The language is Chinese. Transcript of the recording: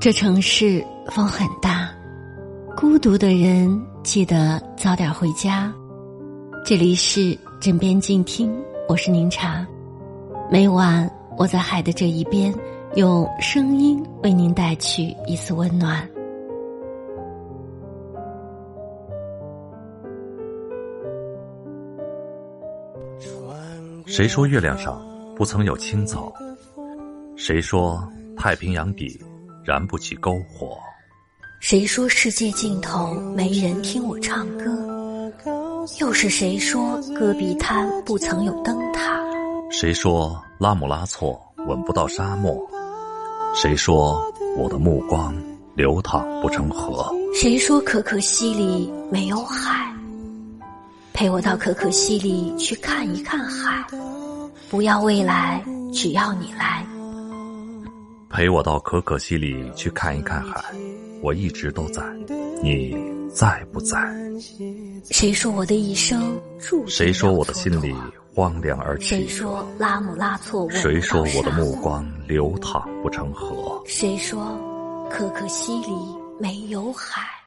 这城市风很大，孤独的人记得早点回家。这里是枕边静听，我是宁茶。每晚我在海的这一边，用声音为您带去一丝温暖。谁说月亮上不曾有青草？谁说太平洋底燃不起篝火？谁说世界尽头没人听我唱歌？又是谁说戈壁滩不曾有灯塔？谁说拉姆拉措闻不到沙漠？谁说我的目光流淌不成河？谁说可可西里没有海？陪我到可可西里去看一看海。不要未来，只要你来。陪我到可可西里去看一看海，我一直都在，你在不在？谁说我的一生注定要蹉跎？谁说我的心里荒凉而凄？谁说拉姆拉措闻不到沙漠？谁说我的目光流淌不成河？谁说可可西里没有海？